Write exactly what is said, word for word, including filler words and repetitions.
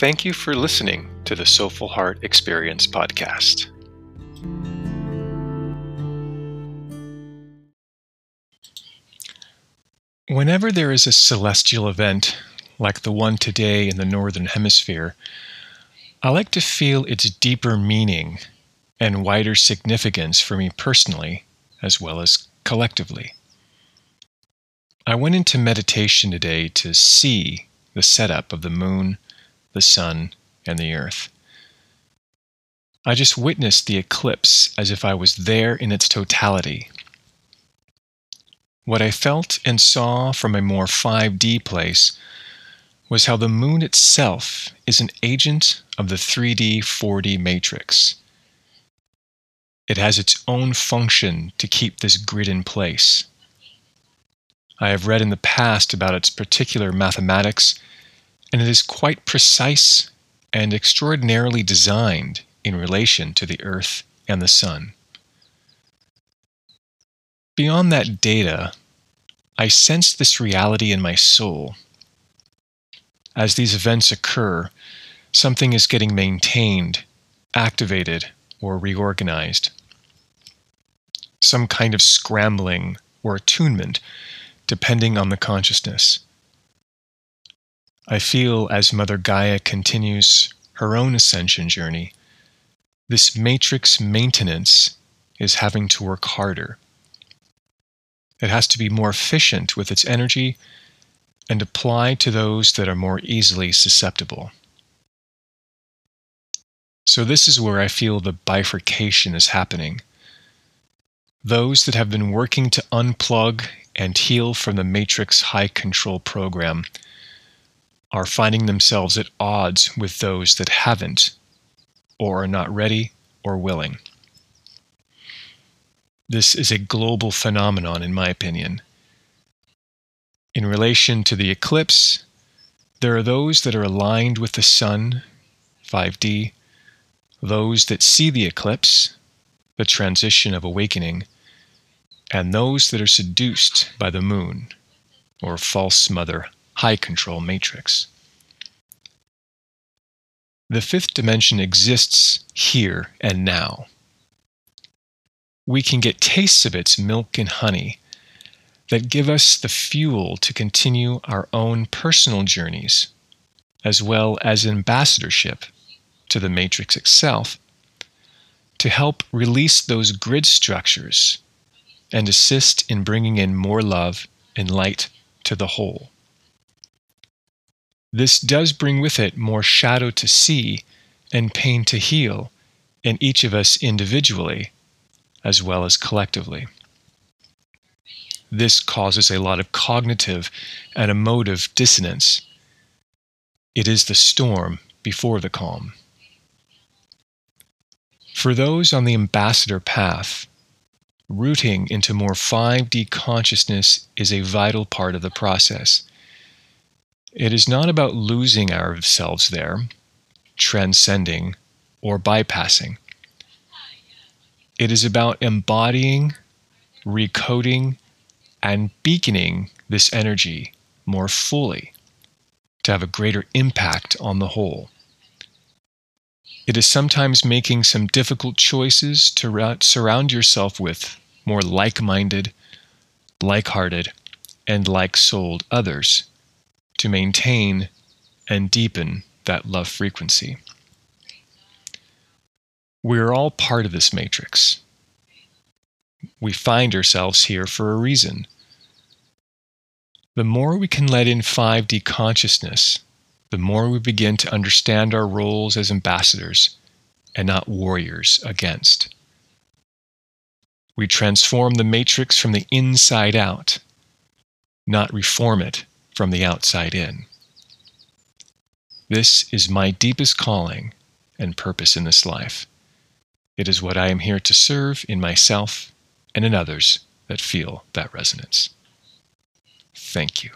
Thank you for listening to the Soulful Heart Experience Podcast. Whenever there is a celestial event, like the one today in the Northern Hemisphere, I like to feel its deeper meaning and wider significance for me personally, as well as collectively. I went into meditation today to see the setup of the moon, the sun, and the earth. I just witnessed the eclipse as if I was there in its totality. What I felt and saw from a more five D place was how the moon itself is an agent of the three D, four D matrix. It has its own function to keep this grid in place. I have read in the past about its particular mathematics, and it is quite precise and extraordinarily designed in relation to the Earth and the Sun. Beyond that data, I sense this reality in my soul. As these events occur, something is getting maintained, activated, or reorganized. Some kind of scrambling or attunement, depending on the consciousness. I feel as Mother Gaia continues her own ascension journey, this matrix maintenance is having to work harder. It has to be more efficient with its energy and apply to those that are more easily susceptible. So this is where I feel the bifurcation is happening. Those that have been working to unplug and heal from the matrix high control program are finding themselves at odds with those that haven't, or are not ready or willing. This is a global phenomenon, in my opinion. In relation to the eclipse, there are those that are aligned with the sun, five D, those that see the eclipse, the transition of awakening, and those that are seduced by the moon, or false mother, high control matrix. The fifth dimension exists here and now. We can get tastes of its milk and honey that give us the fuel to continue our own personal journeys, as well as ambassadorship to the matrix itself, to help release those grid structures and assist in bringing in more love and light to the whole. This does bring with it more shadow to see and pain to heal in each of us individually, as well as collectively. This causes a lot of cognitive and emotive dissonance. It is the storm before the calm. For those on the ambassador path, rooting into more five D consciousness is a vital part of the process. It is not about losing ourselves there, transcending, or bypassing. It is about embodying, recoding, and beaconing this energy more fully to have a greater impact on the whole. It is sometimes making some difficult choices to surround yourself with more like-minded, like-hearted, and like-souled others, to maintain and deepen that love frequency. We're all part of this matrix. We find ourselves here for a reason. The more we can let in five D consciousness, the more we begin to understand our roles as ambassadors and not warriors against. We transform the matrix from the inside out, not reform it from the outside in. This is my deepest calling and purpose in this life. It is what I am here to serve in myself and in others that feel that resonance. Thank you.